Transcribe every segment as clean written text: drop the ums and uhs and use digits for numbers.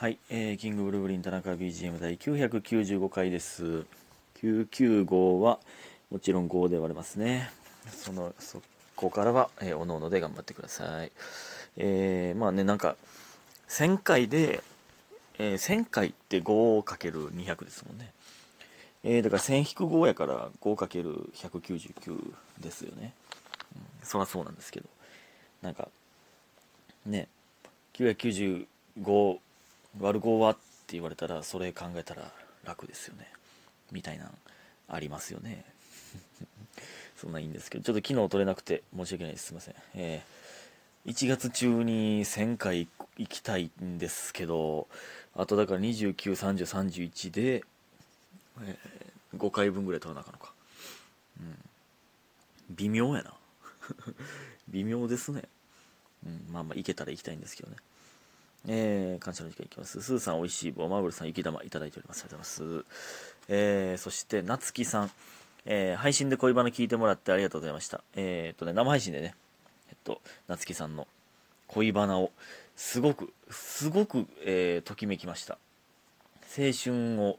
はい、キングブルブリン田中 BGM 第995回です。995はもちろん5で割れますね。そこからは、おのおので頑張ってください。まあね、なんか1000回で、1000回って5かける200ですもんね。だから1000-5やから5かける199ですよね。うん、そりゃそうなんですけど、なんかね、995割る5はって言われたら、それ考えたら楽ですよねみたいなんありますよねそんないいんですけど、ちょっと昨日取れなくて申し訳ないです、すいません。1月中に1000回行きたいんですけど、あとだから29、30、31で、5回分ぐらい取らなあかんのか、うん、微妙やな微妙ですね、うん、まあまあ行けたら行きたいんですけどね。感謝の時間いきます。スーさんおいしい棒、マーブルさん雪玉いただいております。ありがとうございます。そしてなつきさん、配信で恋バナ聞いてもらってありがとうございました。生配信でね、なつきさんの恋バナをすごく、ときめきました。青春を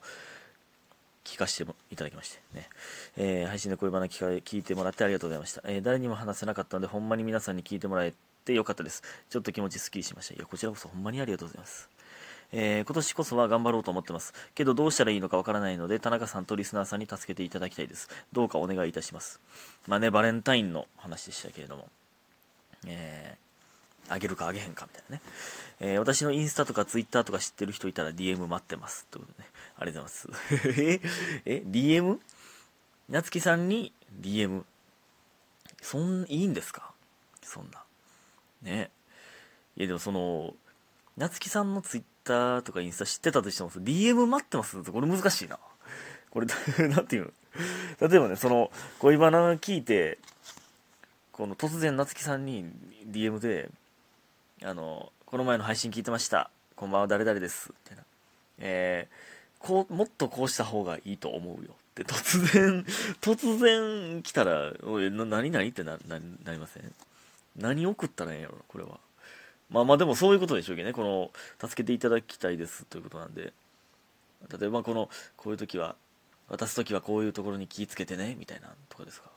聞かせていただきましてね、配信で恋バナ聞いてもらってありがとうございました。誰にも話せなかったので、ほんまに皆さんに聞いてもらえて良かったです。ちょっと気持ちすっきりしました。いや、こちらこそほんまにありがとうございます。今年こそは頑張ろうと思ってますけど、どうしたらいいのかわからないので、田中さんとリスナーさんに助けていただきたいです。どうかお願いいたします。まあね、バレンタインの話でしたけれども、あげるかあげへんかみたいなね。私のインスタとかツイッターとか知ってる人いたら DM 待ってますということでね、ありがとうございますDM？ なつきさんに DM いいんですか、そんなね。いやでもなつきさんのツイッターとかインスタ知ってたとしても、DM 待ってますってこれ難しいな。これなんていうの、例えばね、恋バナ聞いて、突然なつきさんに DM で、この前の配信聞いてました。こんばんは誰々です。みたいな。もっとこうした方がいいと思うよって突然来たら、おい、何々ってなりません？何送ったらええんやろな、これは。まあまあでもそういうことでしょうけどね、助けていただきたいですということなんで、例えばこういう時は、渡す時はこういうところに気ぃつけてね、みたいなとかですか。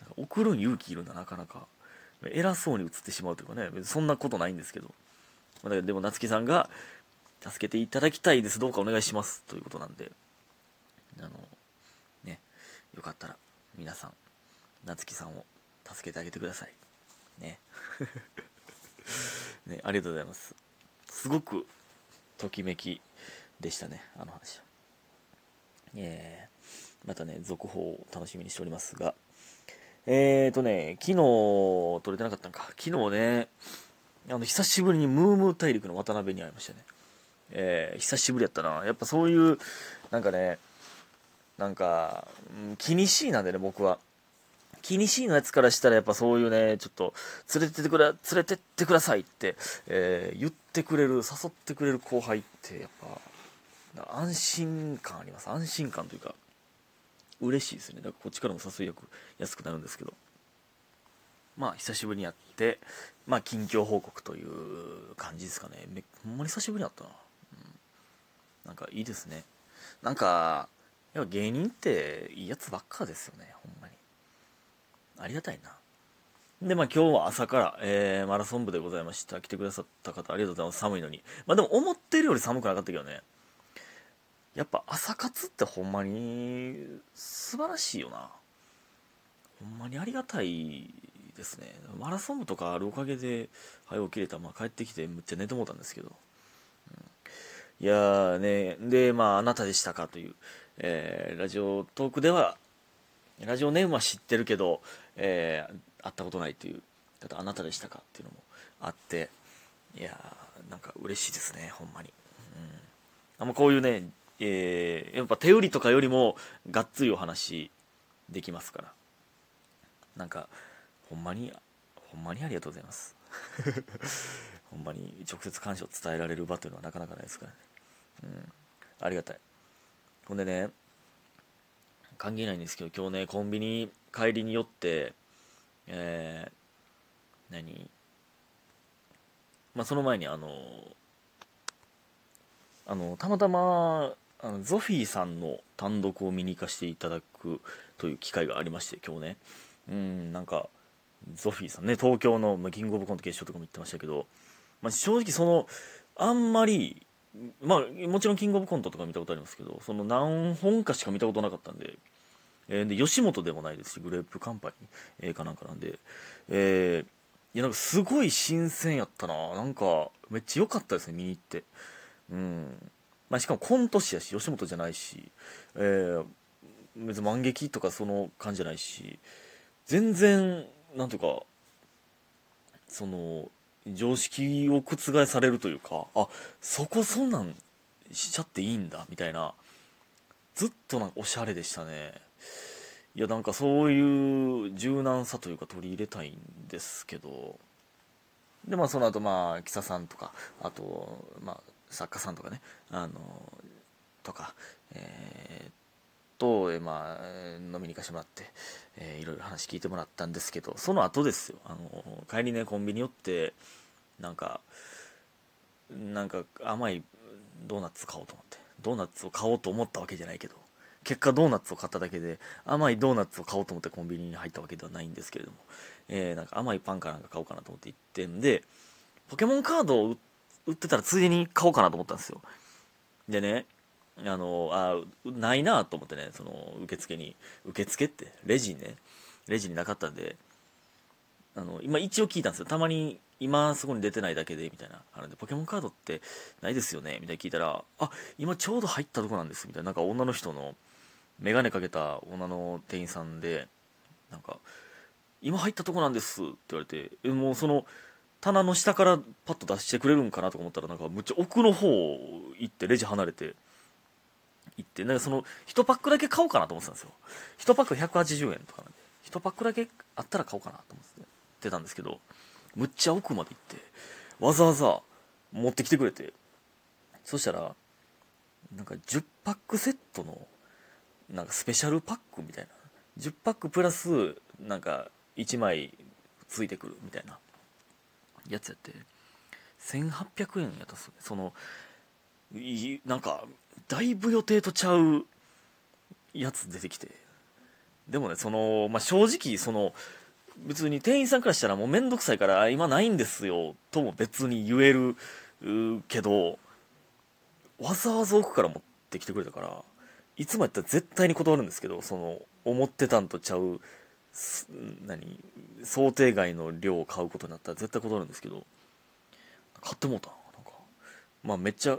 なんか送るに勇気いるんだ、なかなか。偉そうに映ってしまうというかね、そんなことないんですけど。まあ、だけどでも、夏希さんが、助けていただきたいです、どうかお願いします、ということなんで、ね、よかったら、皆さん、夏希さんを助けてあげてください。ね、ね、ありがとうございます。すごくときめきでしたね、あの話は。またね、続報を楽しみにしておりますが、昨日撮れてなかったのか。昨日ね、久しぶりにムームー大陸の渡辺に会いましたね。久しぶりやったな。やっぱそういうなんかね、なんか気にしいなんだよね、僕は。気にしいのやつからしたら、やっぱそういうね、ちょっと連れてってくださいって、言ってくれる、誘ってくれる後輩って、やっぱ、安心感あります。安心感というか、嬉しいですね。だからこっちからも誘いやすくなるんですけど。まあ、久しぶりに会って、まあ、近況報告という感じですかね。ほんまに久しぶりに会ったな。うん、なんかいいですね。なんか、やっぱ芸人っていいやつばっかですよね、ほんまに。ありがたいな。で、まあ今日は朝から、マラソン部でございました。来てくださった方ありがとうございます。寒いのに。まあでも思ってるより寒くなかったけどね。やっぱ朝活ってほんまに素晴らしいよな。ほんまにありがたいですね。マラソン部とかあるおかげで早起きれた。まあ帰ってきてむっちゃ寝てもうたんですけど。うん、いやーね。で、まああなたでしたかという、ラジオトークでは、ラジオネームは知ってるけど、会ったことないという方、あなたでしたかっていうのもあって、いやー、なんか嬉しいですね、ほんまに。うん、こういうね、やっぱ手売りとかよりもがっつりお話できますから、なんかほんまにありがとうございますほんまに直接感謝を伝えられる場というのはなかなかないですからね。うん、ありがたい。ほんでね、関係ないんですけど、今日ね、コンビニ帰りに寄って、まあその前にたまたまゾフィーさんの単独を見に行かせていただくという機会がありまして、今日ね、なんかゾフィーさんね、東京のキングオブコント決勝とかも言ってましたけど、正直そのあんまり、もちろんキングオブコントとか見たことありますけど、その何本かしか見たことなかったんで、で吉本でもないですし、グレープカンパニーかなんかなんで、いやなんかすごい新鮮やったな。なんかめっちゃ良かったですね、見に行って。しかもコント師やし、吉本じゃないし、別に万劇とかその感じじゃないし、全然なんとかその常識を覆されるというか、そんなんしちゃっていいんだみたいな、ずっとなんかおしゃれでしたね。いやなんかそういう柔軟さというか取り入れたいんですけど、でその後木佐さんとか、あと作家さんとかね、とか飲みに行かせてもらって、いろいろ話聞いてもらったんですけど、その後ですよ、帰りね、コンビニ寄ってなんか甘いドーナツ買おうと思って、ドーナツを買おうと思ったわけじゃないけど、結果ドーナツを買っただけで、甘いドーナツを買おうと思ってコンビニに入ったわけではないんですけれども、なんか甘いパンかなんか買おうかなと思って行ってんで、ポケモンカードを売ってたらついでに買おうかなと思ったんですよ。でね、ないなと思ってね、その受付ってレジになかったんで、今一応聞いたんですよ。たまに今そこに出てないだけでみたいな、ポケモンカードってないですよねみたいな聞いたら、今ちょうど入ったとこなんですみたいな、なんか女の人の眼鏡かけた女の店員さんで、なんか今入ったとこなんですって言われて、もうその棚の下からパッと出してくれるんかなと思ったら、なんかむっちゃ奥の方行って、レジ離れて行って、なんかその1パックだけ買おうかなと思ってたんですよ。1パック180円とかなんで、1パックだけあったら買おうかなと思ってたんですけど、むっちゃ奥まで行ってわざわざ持ってきてくれて、そしたらなんか10パックセットのなんかスペシャルパックみたいな、10パックプラスなんか1枚ついてくるみたいなやつやって、1800円やったっすね。そのなんかだいぶ予定とちゃうやつ出てきて、でもね、その正直その別に店員さんからしたらもうめんどくさいから今ないんですよとも別に言えるけど、わざわざ奥から持ってきてくれたから、いつもやったら絶対に断るんですけど、その思ってたんとちゃう想定外の量を買うことになったら絶対断るんですけど、買ってもうた。なんかめっちゃ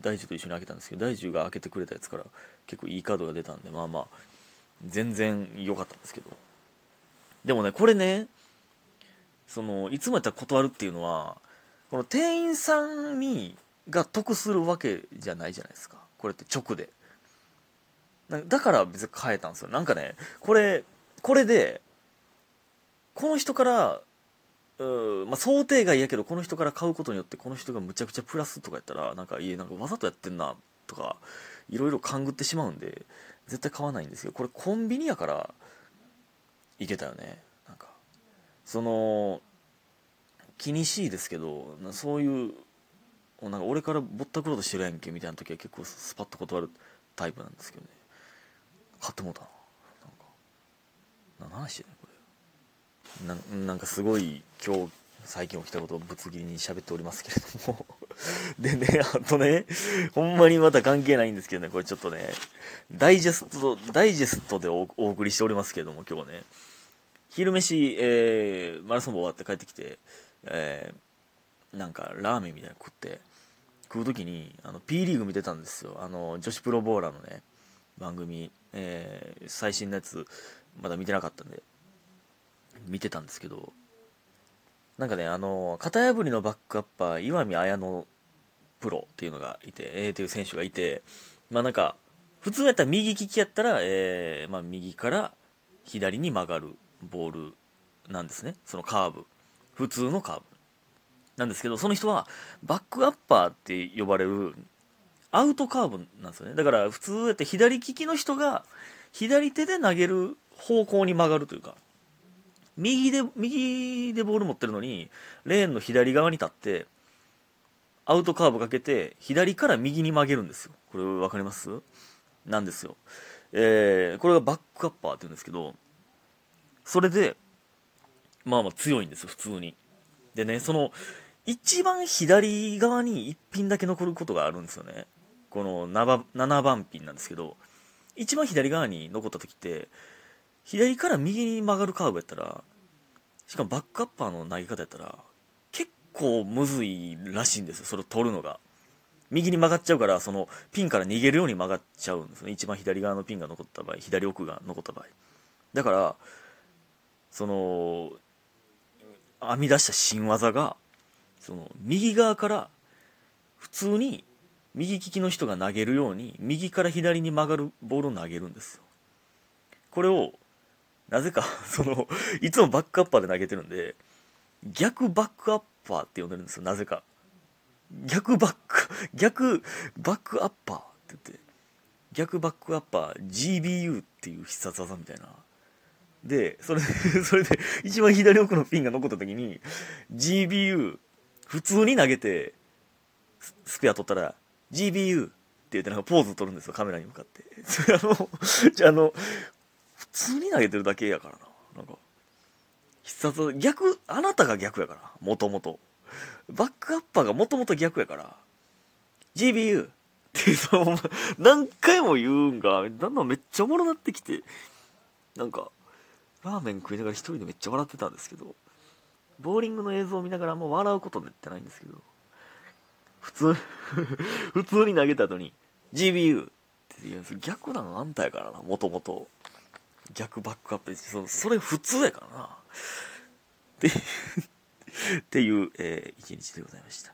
大樹と一緒に開けたんですけど、大樹が開けてくれたやつから結構いいカードが出たんで、全然良かったんですけど、でもね、これね、そのいつもやったら断るっていうのは、この店員さんが得するわけじゃないじゃないですか、これって直で。だから別に変えたんですよ。なんかね、これでこの人から想定外やけど、この人から買うことによってこの人がむちゃくちゃプラスとかやったら、なんかわざとやってんなとかいろいろ勘ぐってしまうんで絶対買わないんですけど、これコンビニやからいけたよね。なんかその気にしいですけど、そういうなんか俺からぼったくろうとしてるやんけみたいな時は結構スパッと断るタイプなんですけどね。買ってもうたな。なんか何してんのこれ。なんかすごい今日最近起きたことをぶつ切りに喋っておりますけれどもでね、あとね、ほんまにまた関係ないんですけどね、これちょっとね、ダイジェストでお送りしておりますけれども、今日はね、昼飯、マラソン部終わって帰ってきて、なんかラーメンみたいなの食う時にP リーグ見てたんですよ。女子プロボウラーのね番組、最新のやつまだ見てなかったんで見てたんですけど、なんかね、型破りのバックアッパー岩見綾乃プロっていうのがいて、という選手がいて、なんか普通やったら右利きやったら、右から左に曲がるボールなんですね、そのカーブ、普通のカーブなんですけど、その人はバックアッパーって呼ばれるアウトカーブなんですよね。だから普通やって左利きの人が左手で投げる方向に曲がるというか、右でボール持ってるのにレーンの左側に立ってアウトカーブかけて左から右に曲げるんですよ。これ分かります？なんですよ。これがバックアッパーって言うんですけど、それでまあまあ強いんですよ、普通に。でね、その一番左側に1ピンだけ残ることがあるんですよね。この7番ピンなんですけど、一番左側に残った時って左から右に曲がるカーブやったら、しかもバックアッパーの投げ方やったら結構むずいらしいんですよ、それを取るのが。右に曲がっちゃうから、そのピンから逃げるように曲がっちゃうんですね、一番左側のピンが残った場合、左奥が残った場合。だからその編み出した新技が、その右側から普通に右利きの人が投げるように右から左に曲がるボールを投げるんですよ。これをなぜかそのいつもバックアッパーで投げてるんで、逆バックアッパーって呼んでるんですよ、なぜか。逆バックアッパーって言って、逆バックアッパー GBU っていう必殺技みたいな。でそれで一番左奥のピンが残った時に GBU 普通に投げてスペア取ったら GBU って言って、なんかポーズ取るんですよ、カメラに向かって。普通に投げてるだけやからな。なんか必殺技、逆、あなたが逆やから、もともとバックアッパーがもともと逆やから GBU って何回も言うんがだんだんめっちゃおもろなってきて、なんかラーメン食いながら一人でめっちゃ笑ってたんですけど、ボーリングの映像を見ながらあんま笑うことになってないんですけど、普通に投げた後に GBU って言うんです。逆なのあんたやからな、もともと。逆バックアップで、それ普通やからなっていう、一日でございました。